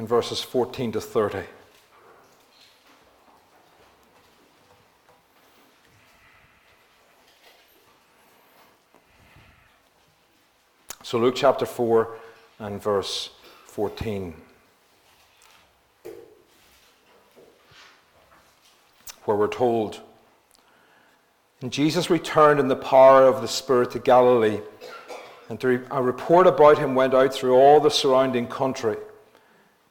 in verses 14 to 30. So Luke chapter 4 and verse 14. Where we're told, "And Jesus returned in the power of the Spirit to Galilee, and a report about him went out through all the surrounding country.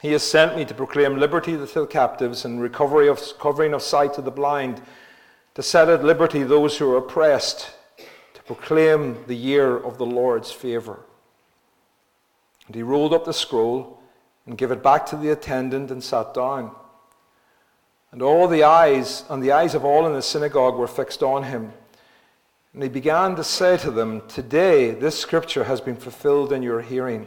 He has sent me to proclaim liberty to the captives and recovering of sight to the blind, to set at liberty those who are oppressed, to proclaim the year of the Lord's favour.' And he rolled up the scroll and gave it back to the attendant and sat down. And the eyes of all in the synagogue were fixed on him. And he began to say to them, 'Today this scripture has been fulfilled in your hearing.'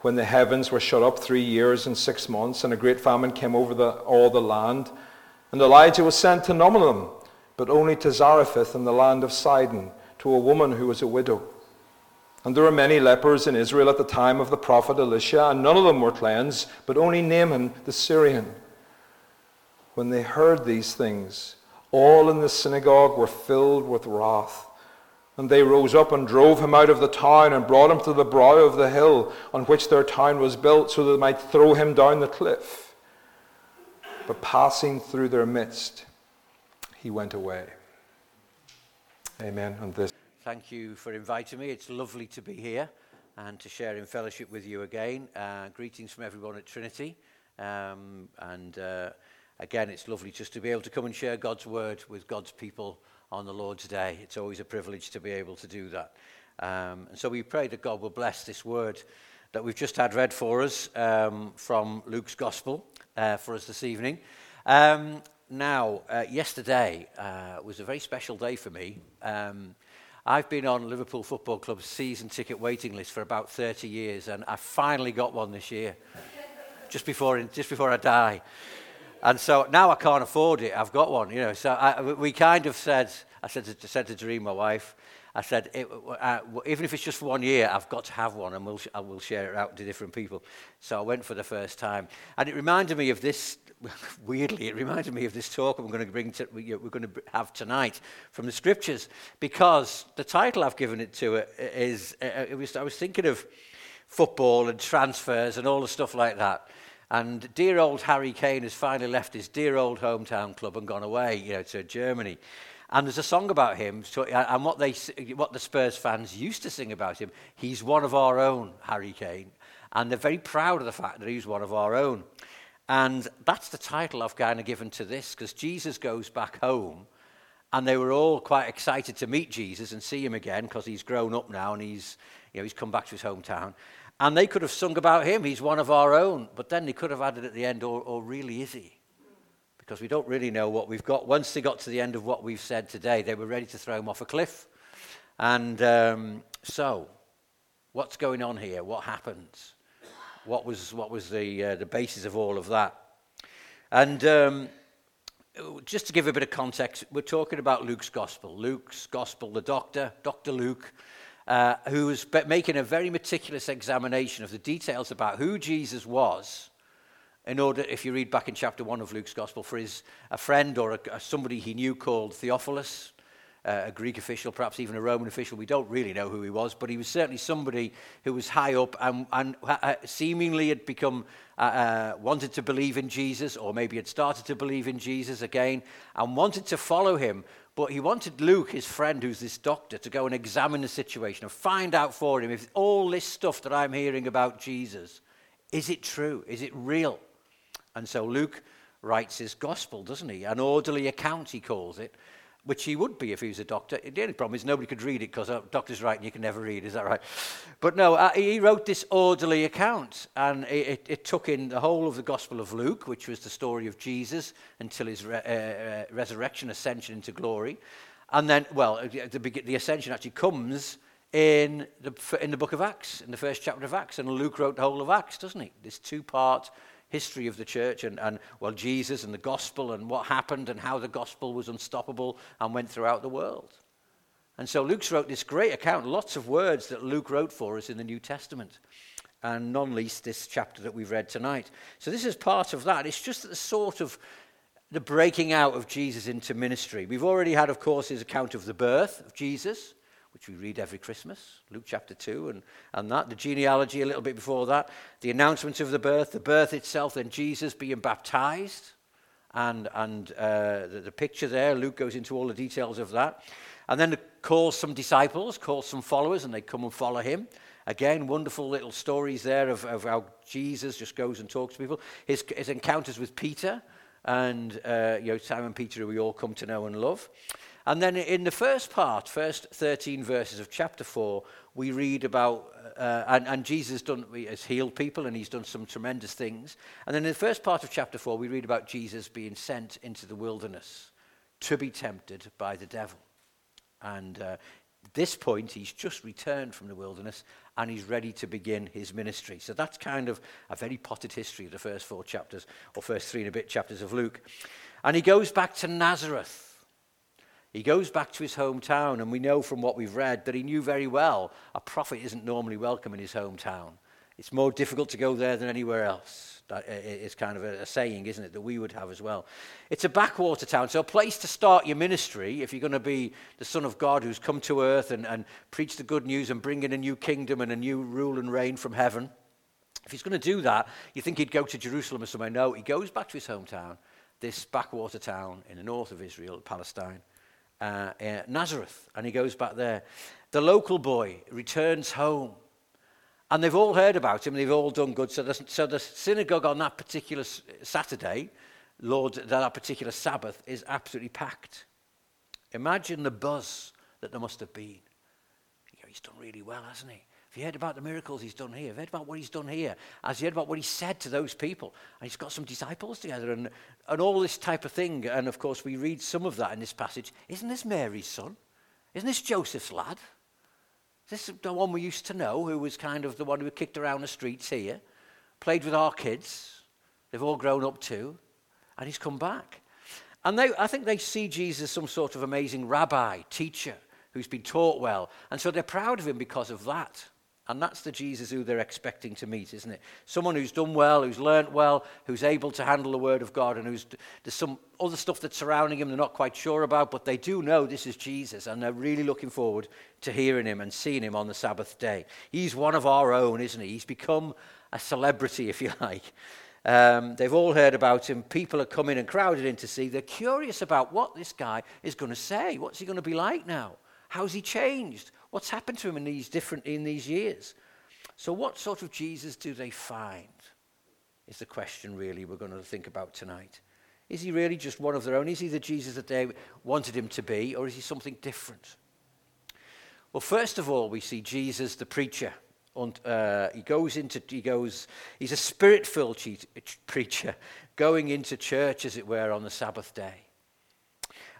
when the heavens were shut up 3 years and 6 months, and a great famine came over all the land. And Elijah was sent to none of them, but only to Zarephath in the land of Sidon, to a woman who was a widow. And there were many lepers in Israel at the time of the prophet Elisha, and none of them were cleansed, but only Naaman the Syrian.' When they heard these things, all in the synagogue were filled with wrath. And they rose up and drove him out of the town and brought him to the brow of the hill on which their town was built, so that they might throw him down the cliff. But passing through their midst, he went away." Amen. And this. Thank you for inviting me. It's lovely to be here and to share in fellowship with you again. Greetings from everyone at Trinity. Again, it's lovely just to be able to come and share God's word with God's people on the Lord's Day. It's always a privilege to be able to do that. And so we pray that God will bless this word that we've just had read for us from Luke's Gospel for us this evening. Yesterday was a very special day for me. I've been on Liverpool Football Club's season ticket waiting list for about 30 years, and I finally got one this year, just before I die. And so now I can't afford it. I've got one, you know. So I said to Doreen, my wife, I said, even if it's just for 1 year, I've got to have one, and I will share it out to different people. So I went for the first time, and it reminded me of this. Weirdly, it reminded me of this talk we're going to have tonight from the Scriptures, because the title I've given it to I was thinking of football and transfers and all the stuff like that, and dear old Harry Kane has finally left his dear old hometown club and gone away, you know, to Germany. And there's a song about him, and what the Spurs fans used to sing about him. He's one of our own, Harry Kane, and they're very proud of the fact that he's one of our own. And that's the title I've kind of given to this, because Jesus goes back home, and they were all quite excited to meet Jesus and see him again, because he's grown up now and he's come back to his hometown. And they could have sung about him, he's one of our own, but then they could have added at the end, or really is he? Because we don't really know what we've got. Once they got to the end of what we've said today, they were ready to throw him off a cliff. And so, what's going on here? What happens? What was the basis of all of that? And just to give a bit of context, we're talking about Luke's Gospel. Luke's Gospel, the Dr. Luke, who was making a very meticulous examination of the details about who Jesus was, in order, if you read back in chapter 1 of Luke's Gospel, for a friend or somebody he knew called Theophilus, a Greek official, perhaps even a Roman official. We don't really know who he was, but he was certainly somebody who was high up and seemingly had become, wanted to believe in Jesus, or maybe had started to believe in Jesus again and wanted to follow him. But he wanted Luke, his friend, who's this doctor, to go and examine the situation and find out for him if all this stuff that I'm hearing about Jesus, is it true? Is it real? And so Luke writes his gospel, doesn't he? An orderly account, he calls it, which he would be if he was a doctor. The only problem is nobody could read it because doctors write and you can never read. Is that right? But no, he wrote this orderly account, and it took in the whole of the Gospel of Luke, which was the story of Jesus until his resurrection, ascension into glory. And then, well, the ascension actually comes in the book of Acts, in the first chapter of Acts, and Luke wrote the whole of Acts, doesn't he? This two-part history of the church and Jesus and the gospel and what happened and how the gospel was unstoppable and went throughout the world. And so Luke's wrote this great account, lots of words that Luke wrote for us in the New Testament, and none least this chapter that we've read tonight. So this is part of that. It's just the sort of the breaking out of Jesus into ministry. We've already had, of course, his account of the birth of Jesus, which we read every Christmas, Luke chapter 2, and that, the genealogy a little bit before that, the announcement of the birth itself, then Jesus being baptized, and the picture there. Luke goes into all the details of that. And then calls some disciples, calls some followers, and they come and follow him. Again, wonderful little stories there of how Jesus just goes and talks to people. His encounters with Peter, and Simon Peter, who we all come to know and love. And then in the first part, first 13 verses of chapter 4, we read about, and Jesus has healed people and he's done some tremendous things. And then in the first part of chapter 4, we read about Jesus being sent into the wilderness to be tempted by the devil. And at this point, he's just returned from the wilderness and he's ready to begin his ministry. So that's kind of a very potted history of the first four chapters, or first three and a bit chapters of Luke. And he goes back to Nazareth. He goes back to his hometown, and we know from what we've read that he knew very well a prophet isn't normally welcome in his hometown. It's more difficult to go there than anywhere else. That is kind of a saying, isn't it, that we would have as well. It's a backwater town, so a place to start your ministry if you're going to be the Son of God who's come to earth and preach the good news and bring in a new kingdom and a new rule and reign from heaven. If he's going to do that, you think he'd go to Jerusalem or somewhere. No, he goes back to his hometown, this backwater town in the north of Israel, Palestine. Nazareth, and he goes back there. The local boy returns home, and they've all heard about him, and they've all done good. So the synagogue on that particular Saturday, that particular Sabbath, is absolutely packed. Imagine the buzz that there must have been. He's done really well, hasn't he? Have you heard about the miracles he's done here? Have you heard about what he's done here? Has he heard about what he said to those people? And he's got some disciples together and all this type of thing. And, of course, we read some of that in this passage. Isn't this Mary's son? Isn't this Joseph's lad? Is this the one we used to know, who was kind of the one who kicked around the streets here, played with our kids? They've all grown up too. And he's come back. And I think they see Jesus as some sort of amazing rabbi, teacher, who's been taught well. And so they're proud of him because of that. And that's the Jesus who they're expecting to meet, isn't it? Someone who's done well, who's learnt well, who's able to handle the word of God, and there's some other stuff that's surrounding him they're not quite sure about, but they do know this is Jesus, and they're really looking forward to hearing him and seeing him on the Sabbath day. He's one of our own, isn't he? He's become a celebrity, if you like. They've all heard about him. People are coming and crowded in to see. They're curious about what this guy is going to say. What's he going to be like now? How's he changed? What's happened to him in these years? So what sort of Jesus do they find is the question really we're going to think about tonight. Is he really just one of their own? Is he the Jesus that they wanted him to be, or is he something different? Well, first of all, we see Jesus the preacher. He's a spirit-filled preacher going into church, as it were, on the Sabbath day.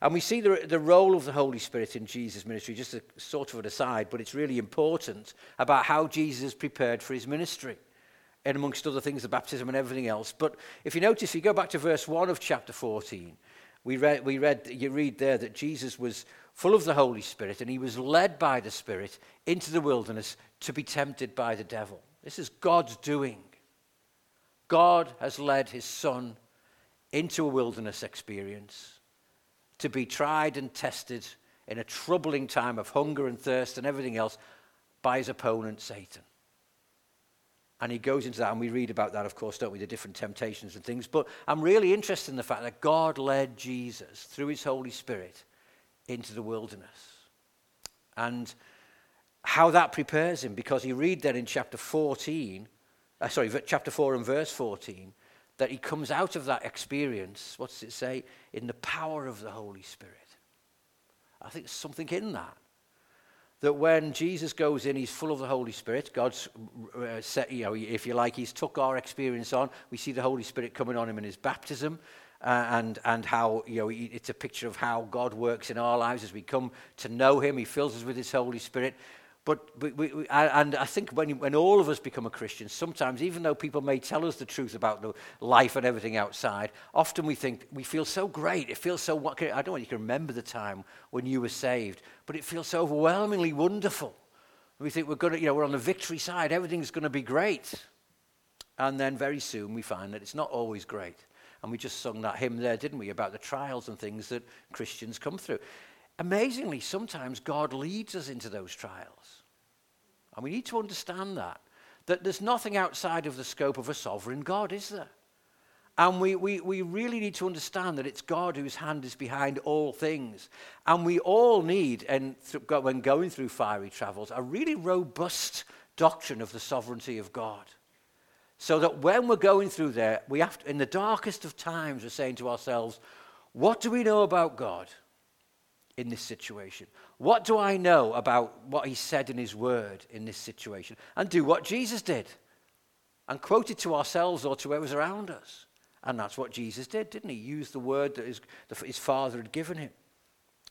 And we see the role of the Holy Spirit in Jesus' ministry, just a sort of an aside, but it's really important about how Jesus prepared for his ministry, and amongst other things, the baptism and everything else. But if you notice, if you go back to verse 1 of chapter 14, you read there that Jesus was full of the Holy Spirit, and he was led by the Spirit into the wilderness to be tempted by the devil. This is God's doing. God has led his Son into a wilderness experience, to be tried and tested in a troubling time of hunger and thirst and everything else by his opponent, Satan. And he goes into that, and we read about that, of course, don't we, the different temptations and things. But I'm really interested in the fact that God led Jesus through his Holy Spirit into the wilderness. And how that prepares him, because you read then in chapter 4 and verse 14, that he comes out of that experience, what does it say, in the power of the Holy Spirit. I think there's something in that. That when Jesus goes in, he's full of the Holy Spirit. God's, if you like, he's took our experience on. We see the Holy Spirit coming on him in his baptism. And how, it's a picture of how God works in our lives as we come to know him. He fills us with his Holy Spirit. But I think when all of us become a Christian, sometimes, even though people may tell us the truth about the life and everything outside, often we feel so great. It feels so, I don't want you to remember the time when you were saved, but it feels so overwhelmingly wonderful. We think we're on the victory side. Everything's going to be great. And then very soon we find that it's not always great. And we just sung that hymn there, didn't we, about the trials and things that Christians come through. Amazingly, sometimes God leads us into those trials. And we need to understand that there's nothing outside of the scope of a sovereign God, is there? And we really need to understand that it's God whose hand is behind all things. And we all need, when going through fiery travels, a really robust doctrine of the sovereignty of God. So that when we're going through there, we have to, in the darkest of times, we're saying to ourselves, what do we know about God in this situation? What do I know about what he said in his word in this situation? And do what Jesus did and quote it to ourselves or to whoever's around us. And that's what Jesus did, didn't he? He used the word that his Father had given him.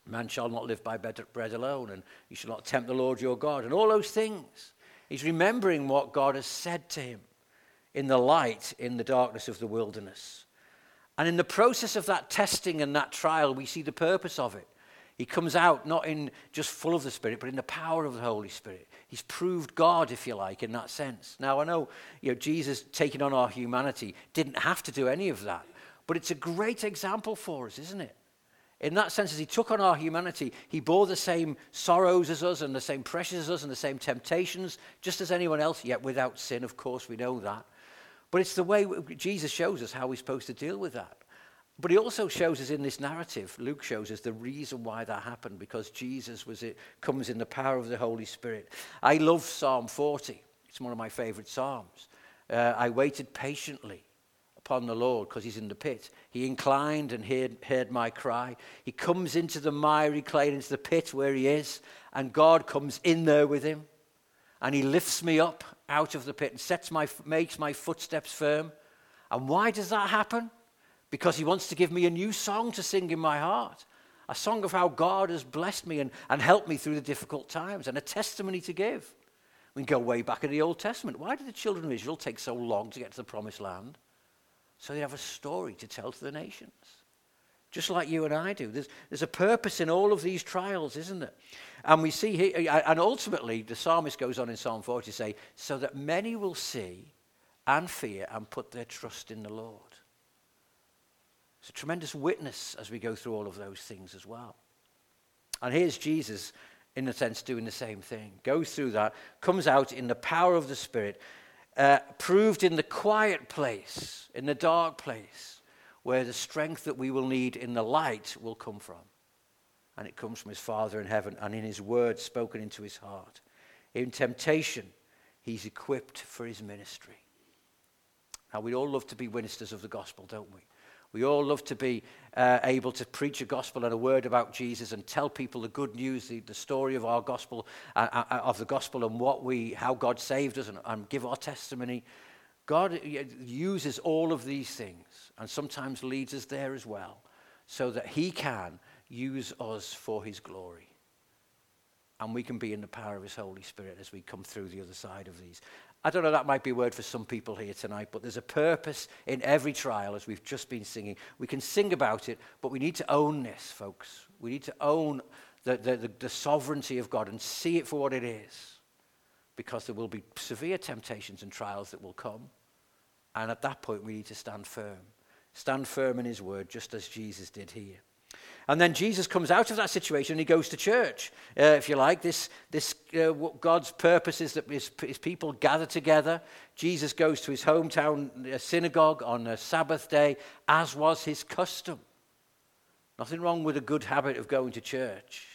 Man shall not live by bread alone, and you shall not tempt the Lord your God, and all those things. He's remembering what God has said to him in the light, in the darkness of the wilderness. And in the process of that testing and that trial, we see the purpose of it. He comes out not in just full of the Spirit, but in the power of the Holy Spirit. He's proved God, if you like, in that sense. Now, I know, Jesus taking on our humanity didn't have to do any of that, but it's a great example for us, isn't it? In that sense, as he took on our humanity, he bore the same sorrows as us and the same pressures as us and the same temptations, just as anyone else, yet without sin, of course, we know that. But it's the way Jesus shows us how we're supposed to deal with that. But he also shows us in this narrative, Luke shows us the reason why that happened, because Jesus comes in the power of the Holy Spirit. I love Psalm 40. It's one of my favorite psalms. I waited patiently upon the Lord, because he's in the pit. He inclined and heard my cry. He comes into the miry clay, into the pit where he is, and God comes in there with him. And he lifts me up out of the pit and makes my footsteps firm. And why does that happen? Because he wants to give me a new song to sing in my heart. A song of how God has blessed me and helped me through the difficult times, and a testimony to give. We can go way back in the Old Testament. Why did the children of Israel take so long to get to the promised land? So they have a story to tell to the nations. Just like you and I do. There's a purpose in all of these trials, isn't there? And we see here, and ultimately, the psalmist goes on in Psalm 40 to say, so that many will see and fear and put their trust in the Lord. It's a tremendous witness as we go through all of those things as well. And here's Jesus, in a sense, doing the same thing. Goes through that, comes out in the power of the Spirit, proved in the quiet place, in the dark place, where the strength that we will need in the light will come from. And it comes from his Father in heaven and in his word spoken into his heart. In temptation, he's equipped for his ministry. Now, we all love to be ministers of the gospel, don't we? We all love to be able to preach a gospel and a word about Jesus and tell people the good news, the story of our gospel, of the gospel and how God saved us and give our testimony. God uses all of these things and sometimes leads us there as well, so that he can use us for his glory. And we can be in the power of his Holy Spirit as we come through the other side of these. I don't know, that might be a word for some people here tonight, but there's a purpose in every trial, as we've just been singing. We can sing about it, but we need to own this, folks. We need to own the sovereignty of God and see it for what it is. Because there will be severe temptations and trials that will come. And at that point, we need to stand firm. Stand firm in his word, just as Jesus did here. And then Jesus comes out of that situation and he goes to church, if you like. This God's purpose is that his people gather together. Jesus goes to his hometown synagogue on a Sabbath day, as was his custom. Nothing wrong with a good habit of going to church.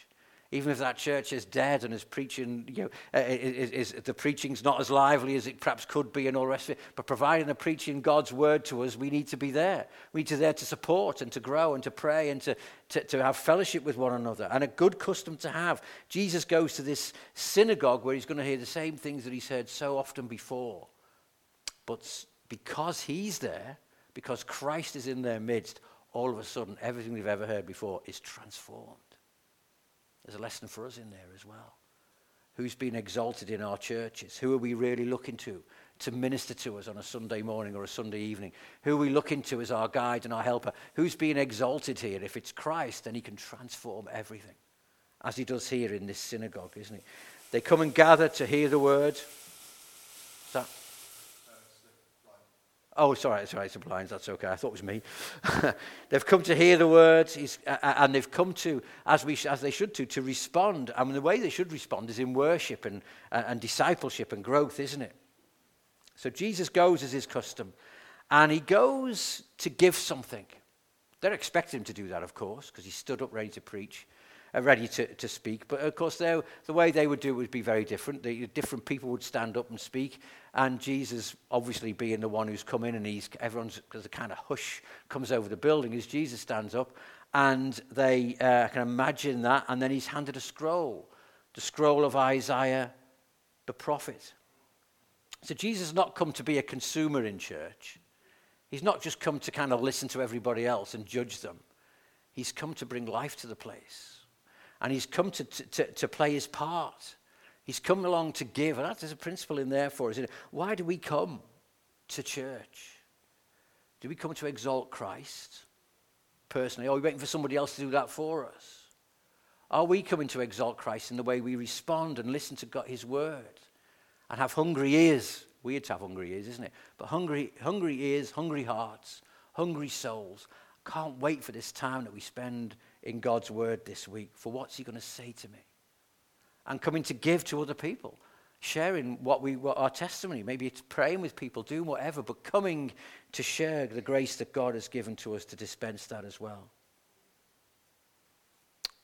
Even if that church is dead and is preaching, the preaching's not as lively as it perhaps could be and all the rest of it, but providing the preaching God's word to us, we need to be there. We need to be there to support and to grow and to pray and to have fellowship with one another, and a good custom to have. Jesus goes to this synagogue where he's going to hear the same things that he's heard so often before. But because he's there, because Christ is in their midst, all of a sudden everything they've ever heard before is transformed. There's a lesson for us in there as well. Who's been exalted in our churches? Who are we really looking to minister to us on a Sunday morning or a Sunday evening? Who are we looking to as our guide and our helper? Who's been exalted here? If it's Christ, then he can transform everything, as he does here in this synagogue, isn't he? They come and gather to hear the word. Is that? Oh, sorry, it's the blinds, that's okay, I thought it was me. They've come to hear the words, and they've come to, as they should, to respond. I mean, the way they should respond is in worship and discipleship and growth, isn't it? So Jesus goes as his custom, and he goes to give something. They're expecting him to do that, of course, because he stood up ready to preach, ready to speak. But, of course, the way they would do it would be very different. The different people would stand up and speak. And Jesus, obviously being the one who's come in, and there's a kind of hush comes over the building as Jesus stands up, and they can imagine that. And then he's handed a scroll, the scroll of Isaiah, the prophet. So Jesus has not come to be a consumer in church. He's not just come to kind of listen to everybody else and judge them. He's come to bring life to the place, and he's come to play his part. He's come along to give, and there's a principle in there for us. Why do we come to church? Do we come to exalt Christ personally? Or are we waiting for somebody else to do that for us? Are we coming to exalt Christ in the way we respond and listen to God, his word, and have hungry ears? Weird to have hungry ears, isn't it? But hungry ears, hungry hearts, hungry souls. Can't wait for this time that we spend in God's word this week. For what's he going to say to me? And coming to give to other people, sharing what our testimony, maybe it's praying with people, doing whatever, but coming to share the grace that God has given to us to dispense that as well.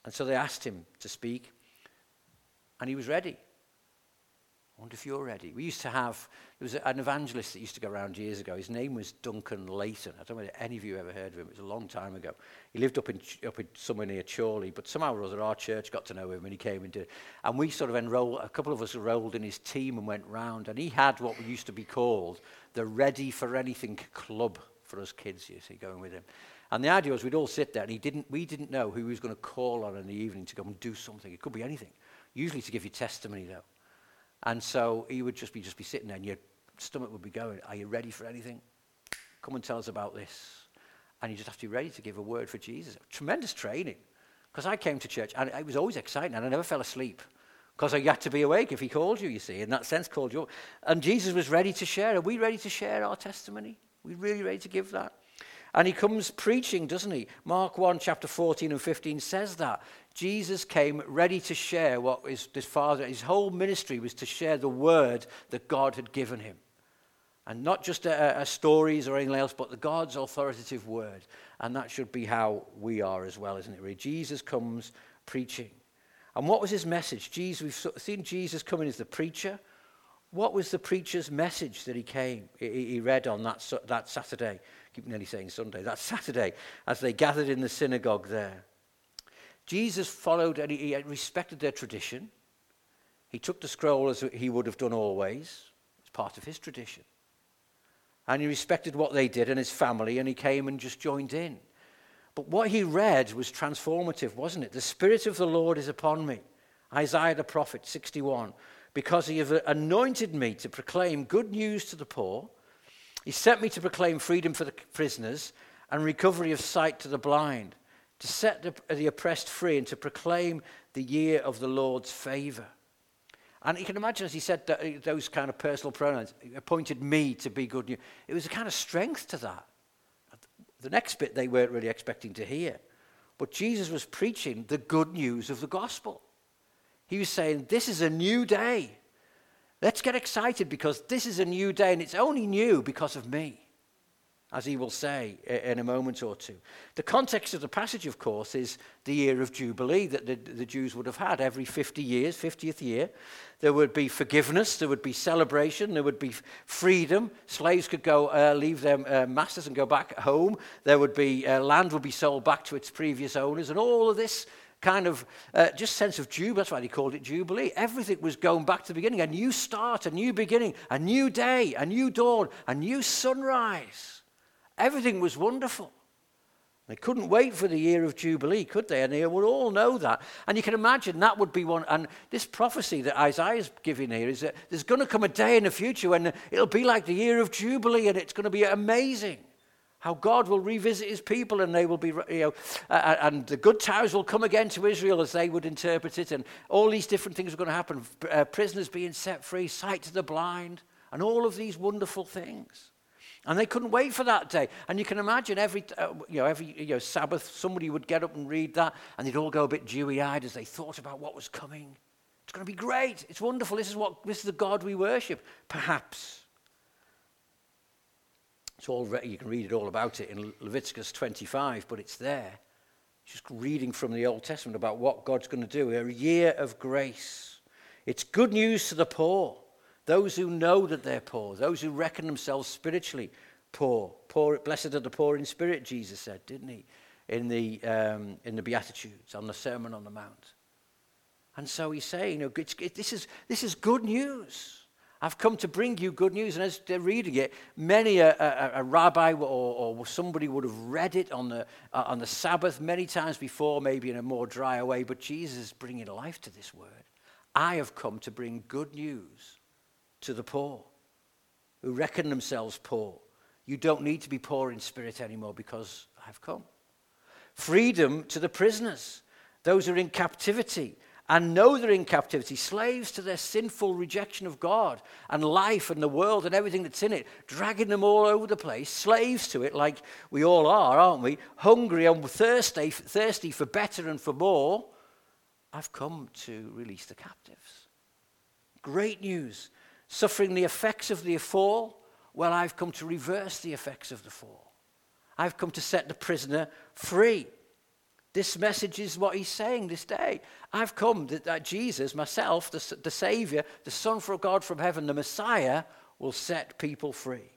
And so they asked him to speak, and he was ready. I wonder if you're ready. We used to have, there was an evangelist that used to go around years ago. His name was Duncan Layton. I don't know if any of you ever heard of him. It was a long time ago. He lived up in somewhere near Chorley, but somehow or other our church got to know him, and he came and did. And we sort of enrolled, a couple of us enrolled in his team and went round, and he had what we used to be called the Ready for Anything Club for us kids, you see, going with him. And the idea was we'd all sit there, and we didn't know who he was going to call on in the evening to come and do something. It could be anything, usually to give you testimony though. And so he would just be sitting there, and your stomach would be going, are you ready for anything? Come and tell us about this. And you just have to be ready to give a word for Jesus. Tremendous training. Because I came to church, and it was always exciting, and I never fell asleep. Because I had to be awake if he called you, you see, in that sense called you up. And Jesus was ready to share. Are we ready to share our testimony? Are we really ready to give that? And he comes preaching, doesn't he? Mark 1, chapter 14 and 15 says that. Jesus came ready to share what his father, his whole ministry was to share the word that God had given him. And not just stories or anything else, but the God's authoritative word. And that should be how we are as well, isn't it? Really? Jesus comes preaching. And what was his message? We've seen Jesus coming as the preacher. What was the preacher's message that he read on that Saturday? I keep nearly saying Sunday. That Saturday, as they gathered in the synagogue there. Jesus followed and he respected their tradition. He took the scroll as he would have done always. It's part of his tradition. And he respected what they did and his family, and he came and just joined in. But what he read was transformative, wasn't it? The Spirit of the Lord is upon me. Isaiah the prophet, 61. Because he has anointed me to proclaim good news to the poor. He sent me to proclaim freedom for the prisoners and recovery of sight to the blind, to set the oppressed free, and to proclaim the year of the Lord's favor. And you can imagine, as he said that, those kind of personal pronouns, appointed me to be good news. It was a kind of strength to that. The next bit they weren't really expecting to hear. But Jesus was preaching the good news of the gospel. He was saying, this is a new day. Let's get excited because this is a new day and it's only new because of me, as he will say in a moment or two. The context of the passage, of course, is the year of Jubilee that the Jews would have had every 50 years, 50th year. There would be forgiveness, there would be celebration, there would be freedom. Slaves could go leave their masters and go back home. There would be land would be sold back to its previous owners, and all of this kind of just sense of jubilee. That's why they called it Jubilee. Everything was going back to the beginning, a new start, a new beginning, a new day, a new dawn, a new sunrise. Everything was wonderful. They couldn't wait for the year of Jubilee, could they? And they would all know that. And you can imagine that would be one. And this prophecy that Isaiah's giving here is that there's going to come a day in the future when it'll be like the year of Jubilee, and it's going to be amazing how God will revisit his people, and they will be, and the good times will come again to Israel, as they would interpret it. And all these different things are going to happen. Prisoners being set free, sight to the blind, and all of these wonderful things. And they couldn't wait for that day. And you can imagine every Sabbath, somebody would get up and read that, and they'd all go a bit dewy-eyed as they thought about what was coming. It's going to be great. It's wonderful. This is the God we worship. Perhaps. It's all you can read it all about it in Leviticus 25, but it's there. Just reading from the Old Testament about what God's going to do. A year of grace. It's good news to the poor. Those who know that they're poor, those who reckon themselves spiritually poor, blessed are the poor in spirit, Jesus said, didn't he? In the Beatitudes, on the Sermon on the Mount. And so he's saying, you know, this is good news. I've come to bring you good news. And as they're reading it, many a rabbi or somebody would have read it on the Sabbath many times before, maybe in a more dry way. But Jesus is bringing life to this word. I have come to bring good news to the poor, who reckon themselves poor. You don't need to be poor in spirit anymore because I've come. Freedom to the prisoners, those who are in captivity and know they're in captivity, slaves to their sinful rejection of God and life and the world and everything that's in it, dragging them all over the place, slaves to it like we all are, aren't we? Hungry and thirsty for better and for more. I've come to release the captives. Great news. Suffering the effects of the fall, well, I've come to reverse the effects of the fall. I've come to set the prisoner free. This message is what he's saying this day. I've come that Jesus, myself, the Savior, the Son of God from heaven, the Messiah, will set people free.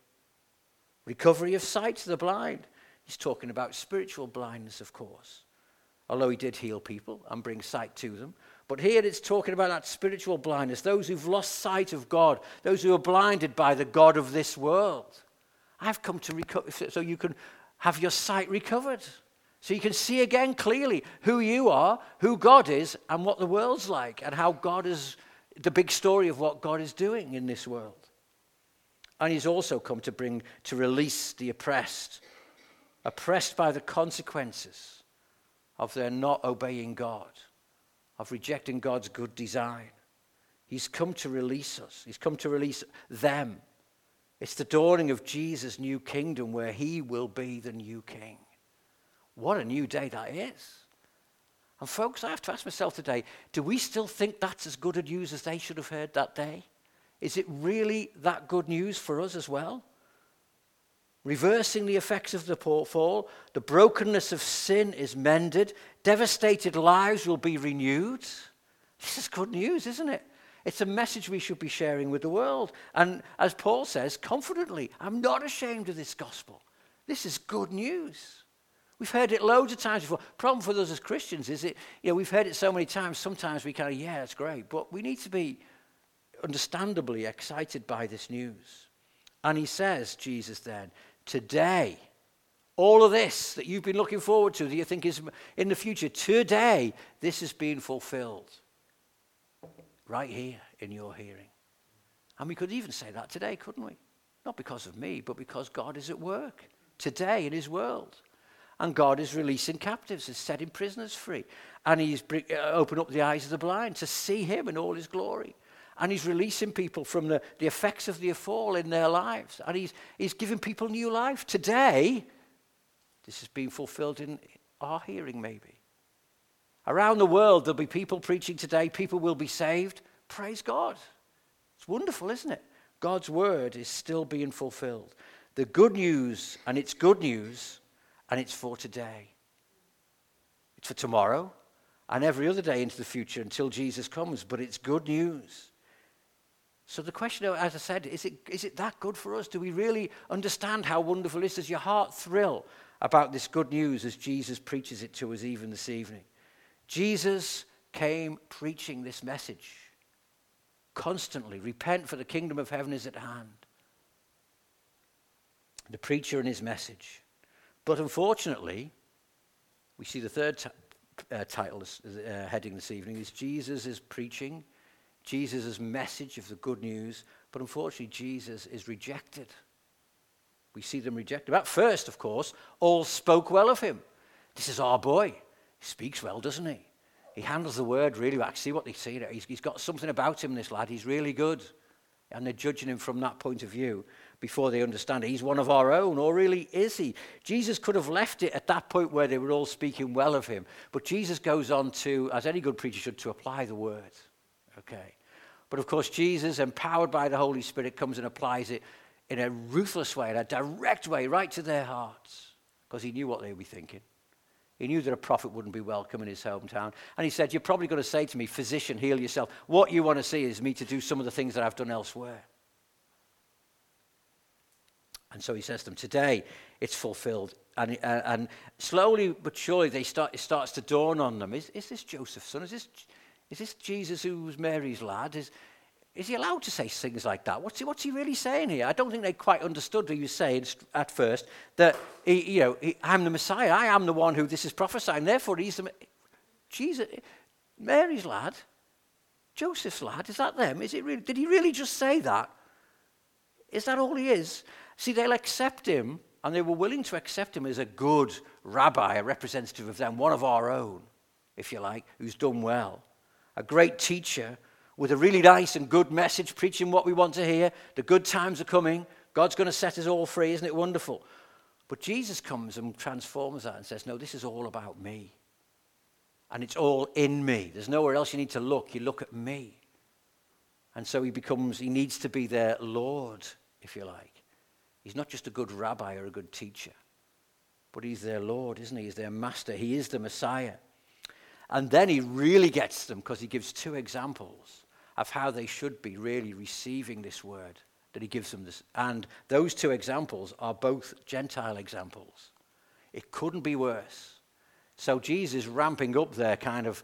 Recovery of sight to the blind. He's talking about spiritual blindness, of course. Although he did heal people and bring sight to them. But here it's talking about that spiritual blindness, those who've lost sight of God, those who are blinded by the God of this world. I've come to recover, so you can have your sight recovered, so you can see again clearly who you are, who God is, and what the world's like, and how God is, the big story of what God is doing in this world. And he's also come to bring, to release the oppressed, oppressed by the consequences of their not obeying God, of rejecting God's good design. He's come to release us. He's come to release them. It's the dawning of Jesus' new kingdom where he will be the new king. What a new day that is. And folks, I have to ask myself today, do we still think that's as good a news as they should have heard that day? Is it really that good news for us as well? Reversing the effects of the fall, the brokenness of sin is mended, devastated lives will be renewed. This is good news, isn't it? It's a message we should be sharing with the world. And as Paul says, confidently, I'm not ashamed of this gospel. This is good news. We've heard it loads of times before. Problem for us as Christians is we've heard it so many times, sometimes we kind of, yeah, it's great, but we need to be understandably excited by this news. And he says, Jesus then, today, all of this that you've been looking forward to, that you think is in the future, today, this is being fulfilled. Right here in your hearing. And we could even say that today, couldn't we? Not because of me, but because God is at work today in his world. And God is releasing captives and setting prisoners free. And he's opened up the eyes of the blind to see him in all his glory. And he's releasing people from the effects of the fall in their lives. And he's giving people new life. Today, this is being fulfilled in are hearing maybe. Around the world, there'll be people preaching today. People will be saved. Praise God. It's wonderful, isn't it? God's word is still being fulfilled. The good news, and it's good news, and it's for today. It's for tomorrow and every other day into the future until Jesus comes, but it's good news. So the question, as I said, is it that good for us? Do we really understand how wonderful it is? Does your heart thrill about this good news as Jesus preaches it to us even this evening? Jesus came preaching this message constantly. Repent, for the kingdom of heaven is at hand. The preacher and his message. But unfortunately, we see the third heading this evening is Jesus is preaching Jesus' message of the good news, but unfortunately Jesus is rejected. We see them rejected. At first, of course, all spoke well of him. This is our boy. He speaks well, doesn't he? He handles the word really well. I see what they see. He's got something about him, this lad. He's really good. And they're judging him from that point of view before they understand it. He's one of our own, or really is he? Jesus could have left it at that point where they were all speaking well of him. But Jesus goes on to, as any good preacher should, to apply the word. Okay. But of course, Jesus, empowered by the Holy Spirit, comes and applies it in a ruthless way, in a direct way, right to their hearts. Because he knew what they would be thinking. He knew that a prophet wouldn't be welcome in his hometown. And he said, you're probably going to say to me, physician, heal yourself. What you want to see is me to do some of the things that I've done elsewhere. And so he says to them, today it's fulfilled. And slowly but surely it starts to dawn on them. Is this Joseph's son? Is this Jesus who was Mary's lad? Is he allowed to say things like that? What's he really saying here? I don't think they quite understood what he was saying at first, that I'm the Messiah. I am the one who this is prophesying. Therefore, Jesus, Mary's lad, Joseph's lad, is that them? Is it really? Did he really just say that? Is that all he is? See, they'll accept him, and they were willing to accept him as a good rabbi, a representative of them, one of our own, if you like, who's done well. A great teacher with a really nice and good message, preaching what we want to hear. The good times are coming. God's going to set us all free. Isn't it wonderful? But Jesus comes and transforms that and says, no, this is all about me. And it's all in me. There's nowhere else you need to look. You look at me. And so he needs to be their Lord, if you like. He's not just a good rabbi or a good teacher, but he's their Lord, isn't he? He's their master. He is the Messiah. And then he really gets them, because he gives two examples of how they should be really receiving this word that he gives them. And those two examples are both Gentile examples. It couldn't be worse. So Jesus is ramping up their kind of,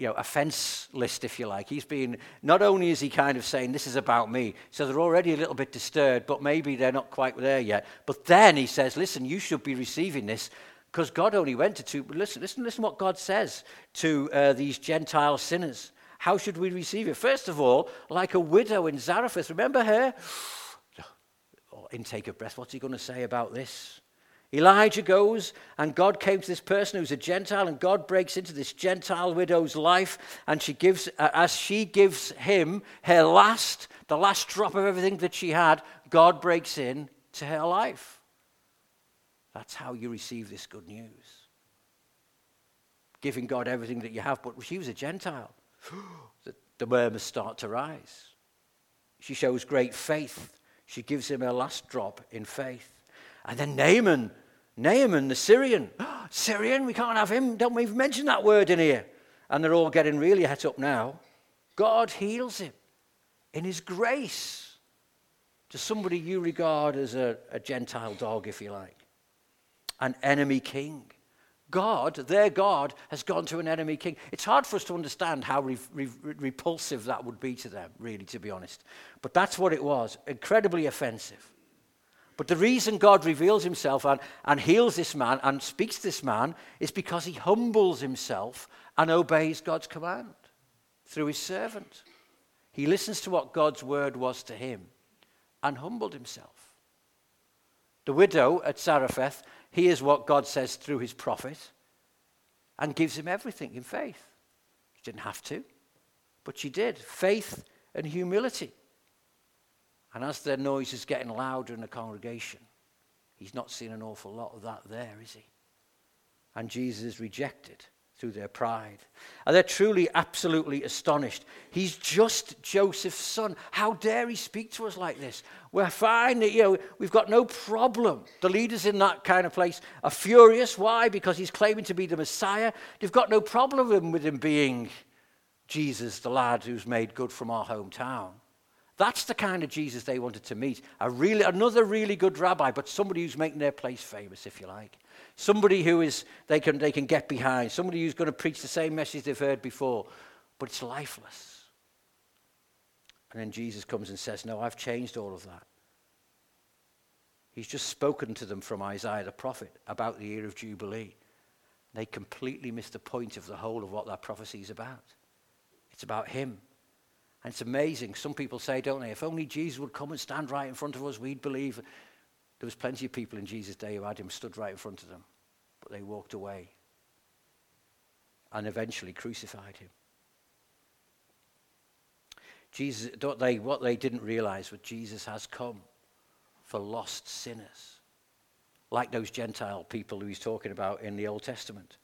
offense list, if you like. He's being, not only is he kind of saying, this is about me, so they're already a little bit disturbed, but maybe they're not quite there yet. But then he says, listen, you should be receiving this, because God only went to two. Listen what God says to these Gentile sinners. How should we receive it? First of all, like a widow in Zarephath. Remember her? Oh, intake of breath. What's he going to say about this? Elijah goes, and God came to this person who's a Gentile, and God breaks into this Gentile widow's life, and she gives, as she gives him her the last drop of everything that she had, God breaks in to her life. That's how you receive this good news. Giving God everything that you have. But she was a Gentile. The murmurs start to rise. She shows great faith. She gives him her last drop in faith. And then Naaman the Syrian. Syrian, we can't have him. Don't we even mention that word in here? And they're all getting really het up now. God heals him in his grace to somebody you regard as a Gentile dog, if you like. An enemy king. God, their God, has gone to an enemy king. It's hard for us to understand how repulsive that would be to them, really, to be honest. But that's what it was. Incredibly offensive. But the reason God reveals himself and heals this man and speaks to this man is because he humbles himself and obeys God's command through his servant. He listens to what God's word was to him and humbled himself. The widow at Zarephath hears what God says through his prophet and gives him everything in faith. She didn't have to, but she did. Faith and humility. And as their noise is getting louder in the congregation, he's not seen an awful lot of that there, is he? and Jesus is rejected through their pride. And they're truly, absolutely astonished. He's just Joseph's son. How dare he speak to us like this? We're fine, we've got no problem. The leaders in that kind of place are furious. Why? Because he's claiming to be the Messiah. They've got no problem with him being Jesus, the lad who's made good from our hometown. That's the kind of Jesus they wanted to meet. Another really good rabbi, but somebody who's making their place famous, if you like. Somebody who is they can get behind. Somebody who's going to preach the same message they've heard before, but it's lifeless. And then Jesus comes and says, no, I've changed all of that. He's just spoken to them from Isaiah the prophet about the year of Jubilee. They completely miss the point of the whole of what that prophecy is about. It's about him. And it's amazing. Some people say, don't they, if only Jesus would come and stand right in front of us, we'd believe. There was plenty of people in Jesus' day who had him stood right in front of them, but they walked away and eventually crucified him. Jesus, what they didn't realize was Jesus has come for lost sinners, like those Gentile people who he's talking about in the Old Testament.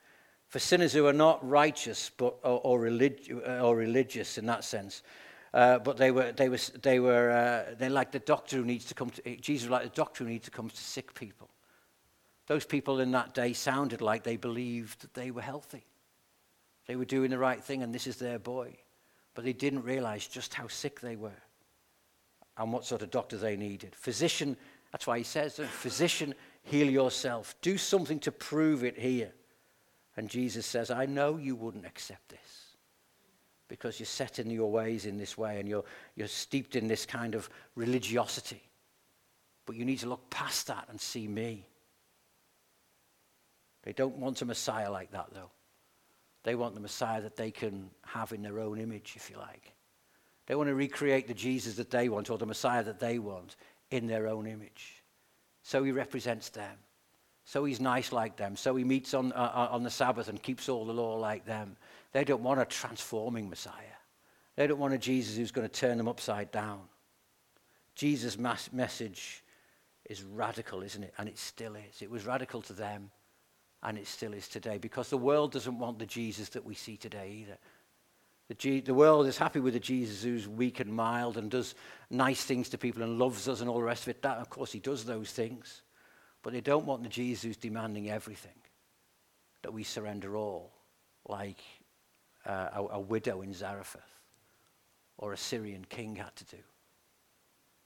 For sinners who are not righteous or religious in that sense, but they're like the doctor who needs to come to Jesus, like the doctor who needs to come to sick people. Those people in that day sounded like they believed that they were healthy, they were doing the right thing, and this is their boy, but they didn't realize just how sick they were, and what sort of doctor they needed. Physician, that's why he says, "Physician, heal yourself. Do something to prove it here." And Jesus says, I know you wouldn't accept this because you're set in your ways in this way and you're steeped in this kind of religiosity. But you need to look past that and see me. They don't want a Messiah like that, though. They want the Messiah that they can have in their own image, if you like. They want to recreate the Jesus that they want or the Messiah that they want in their own image. So he represents them. So he's nice like them. So he meets on the Sabbath and keeps all the law like them. They don't want a transforming Messiah. They don't want a Jesus who's going to turn them upside down. Jesus' message is radical, isn't it? And it still is. It was radical to them, and it still is today, because the world doesn't want the Jesus that we see today either. The world is happy with the Jesus who's weak and mild and does nice things to people and loves us and all the rest of it. That, of course, he does those things. But they don't want the Jesus who's demanding everything, that we surrender all, like a widow in Zarephath or a Syrian king had to do.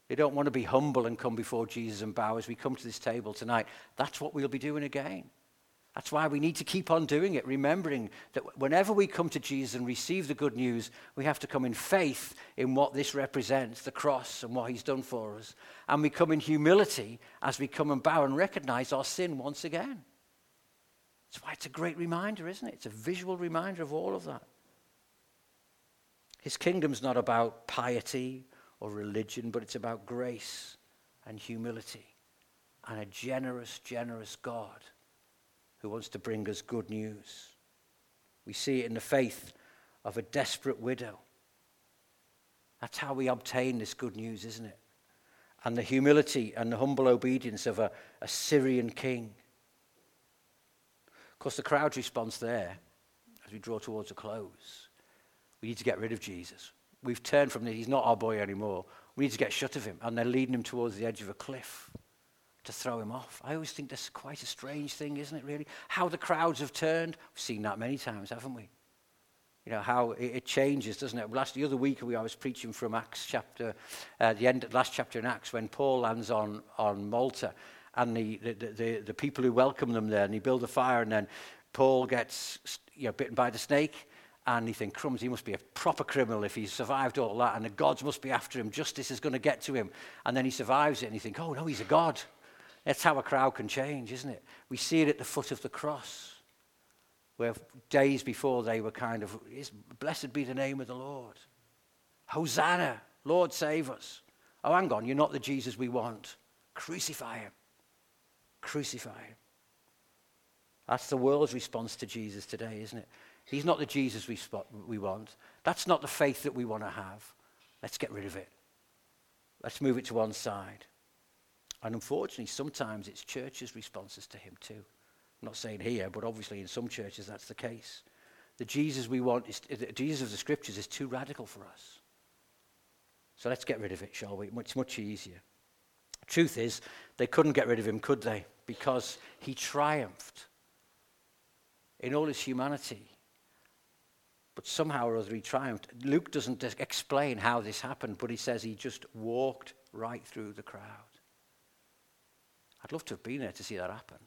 They don't want to be humble and come before Jesus and bow as we come to this table tonight. That's what we'll be doing again. That's why we need to keep on doing it, remembering that whenever we come to Jesus and receive the good news, we have to come in faith in what this represents, the cross and what he's done for us. And we come in humility as we come and bow and recognize our sin once again. That's why it's a great reminder, isn't it? It's a visual reminder of all of that. His kingdom's not about piety or religion, but it's about grace and humility and a generous, generous God who wants to bring us good news. We see it in the faith of a desperate widow. That's how we obtain this good news, isn't it? And the humility and the humble obedience of a Syrian king. Of course, the crowd's response there, as we draw towards a close, we need to get rid of Jesus. We've turned from this. He's not our boy anymore. We need to get shut of him. And they're leading him towards the edge of a cliff to throw him off. I always think that's quite a strange thing, isn't it, really? How the crowds have turned. We've seen that many times, haven't we? You know, how it changes, doesn't it? The other week, I was preaching from Acts chapter, last chapter in Acts, when Paul lands on Malta, and the people who welcome them there, and they build a fire, and then Paul gets bitten by the snake, and he thinks, crumbs, he must be a proper criminal if he's survived all that, and the gods must be after him, justice is going to get to him. And then he survives it, and he thinks, oh no, he's a god. That's how a crowd can change, isn't it? We see it at the foot of the cross, where days before they were kind of, blessed be the name of the Lord. Hosanna, Lord save us. Oh, hang on, you're not the Jesus we want. Crucify him. Crucify him. That's the world's response to Jesus today, isn't it? He's not the Jesus we want. That's not the faith that we want to have. Let's get rid of it. Let's move it to one side. And unfortunately, sometimes it's churches' responses to him too. I'm not saying here, but obviously in some churches that's the case. The Jesus we want, the Jesus of the Scriptures is too radical for us. So let's get rid of it, shall we? It's much easier. Truth is, they couldn't get rid of him, could they? Because he triumphed in all his humanity. But somehow or other he triumphed. Luke doesn't explain how this happened, but he says he just walked right through the crowd. I'd love to have been there to see that happen.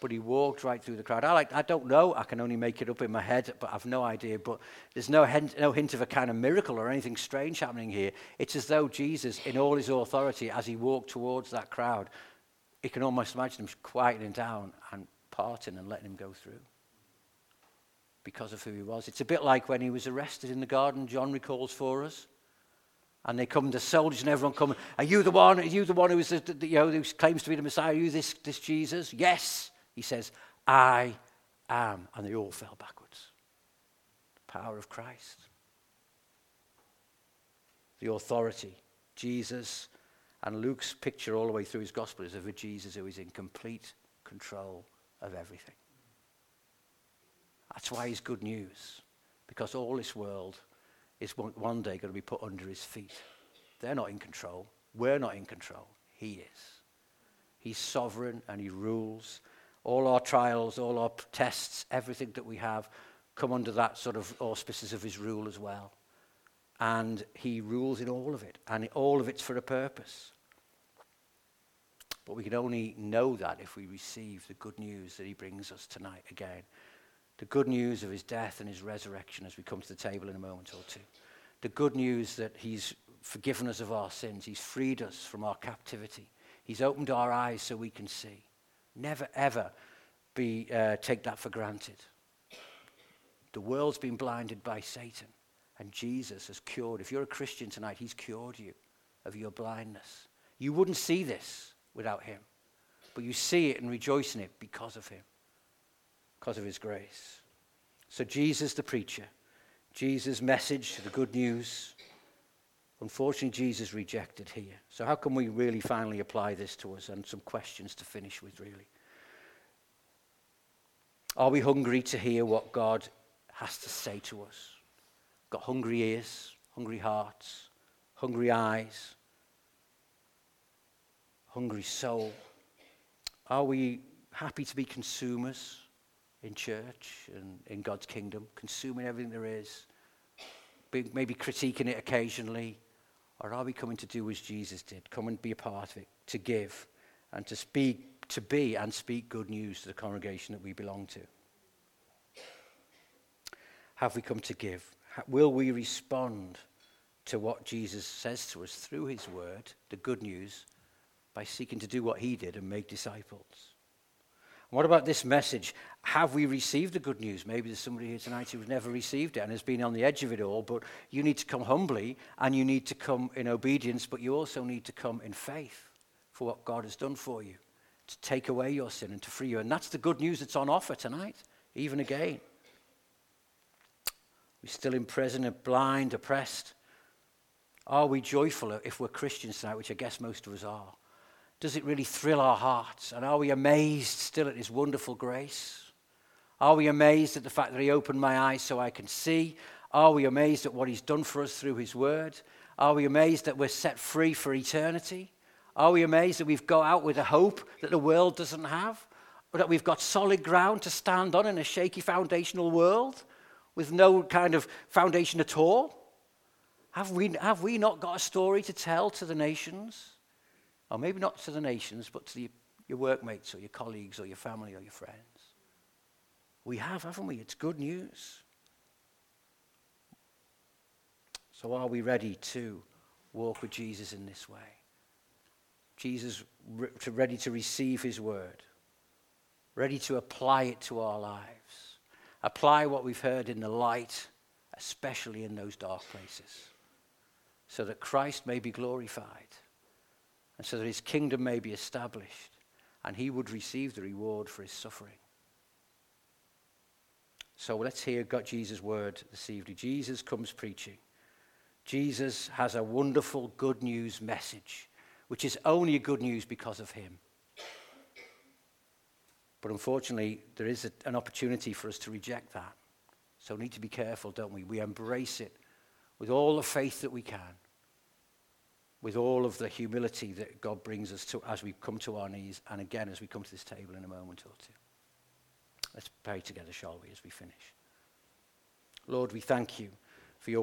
But he walked right through the crowd. I don't know. I can only make it up in my head, but I've no idea. But there's no hint of a kind of miracle or anything strange happening here. It's as though Jesus, in all his authority, as he walked towards that crowd, you can almost imagine him quieting down and parting and letting him go through because of who he was. It's a bit like when he was arrested in the garden, John recalls for us. And they come, the soldiers and everyone come, are you the one? Are you the one who claims to be the Messiah? Are you this Jesus? Yes. He says, I am. And they all fell backwards. The power of Christ. The authority. Jesus. And Luke's picture all the way through his gospel is of a Jesus who is in complete control of everything. That's why he's good news. Because all this world is one day going to be put under his feet. They're not in control. We're not in control. He is. He's sovereign and he rules. All our trials, all our tests, everything that we have come under that sort of auspices of his rule as well. And he rules in all of it. And all of it's for a purpose. But we can only know that if we receive the good news that he brings us tonight again. The good news of his death and his resurrection as we come to the table in a moment or two. The good news that he's forgiven us of our sins. He's freed us from our captivity. He's opened our eyes so we can see. Never, ever take that for granted. The world's been blinded by Satan, and Jesus has cured. If you're a Christian tonight, he's cured you of your blindness. You wouldn't see this without him, but you see it and rejoice in it because of him, because of his grace. So Jesus the preacher, Jesus' message, the good news, unfortunately, Jesus rejected here. So how can we really finally apply this to us? And some questions to finish with, really. Are we hungry to hear what God has to say to us? Got hungry ears, hungry hearts, hungry eyes, hungry soul. Are we happy to be consumers in church and in God's kingdom, consuming everything there is, maybe critiquing it occasionally? Or are we coming to do as Jesus did? Come and be a part of it, to give and to speak, to be and speak good news to the congregation that we belong to. Have we come to give? Will we respond to what Jesus says to us through his word, the good news, by seeking to do what he did and make disciples? And what about this message? Have we received the good news? Maybe there's somebody here tonight who's never received it and has been on the edge of it all, but you need to come humbly and you need to come in obedience, but you also need to come in faith for what God has done for you, to take away your sin and to free you. And that's the good news that's on offer tonight, even again. We're still in prison, blind, oppressed. Are we joyful if we're Christians tonight, which I guess most of us are? Does it really thrill our hearts? And are we amazed still at his wonderful grace? Are we amazed at the fact that he opened my eyes so I can see? Are we amazed at what he's done for us through his word? Are we amazed that we're set free for eternity? Are we amazed that we've got out with a hope that the world doesn't have? Or that we've got solid ground to stand on in a shaky foundational world with no kind of foundation at all? Have we not got a story to tell to the nations? Or maybe not to the nations, but to your workmates or your colleagues or your family or your friends. We have, haven't we? It's good news. So are we ready to walk with Jesus in this way? Jesus ready to receive his word, ready to apply it to our lives, apply what we've heard in the light, especially in those dark places, so that Christ may be glorified and so that his kingdom may be established and he would receive the reward for his suffering. So let's hear Jesus' word this evening. Jesus comes preaching. Jesus has a wonderful good news message, which is only good news because of him. But unfortunately, there is an opportunity for us to reject that. So we need to be careful, don't we? We embrace it with all the faith that we can, with all of the humility that God brings us to as we come to our knees, and again, as we come to this table in a moment or two. Let's pray together, shall we, as we finish. Lord, we thank you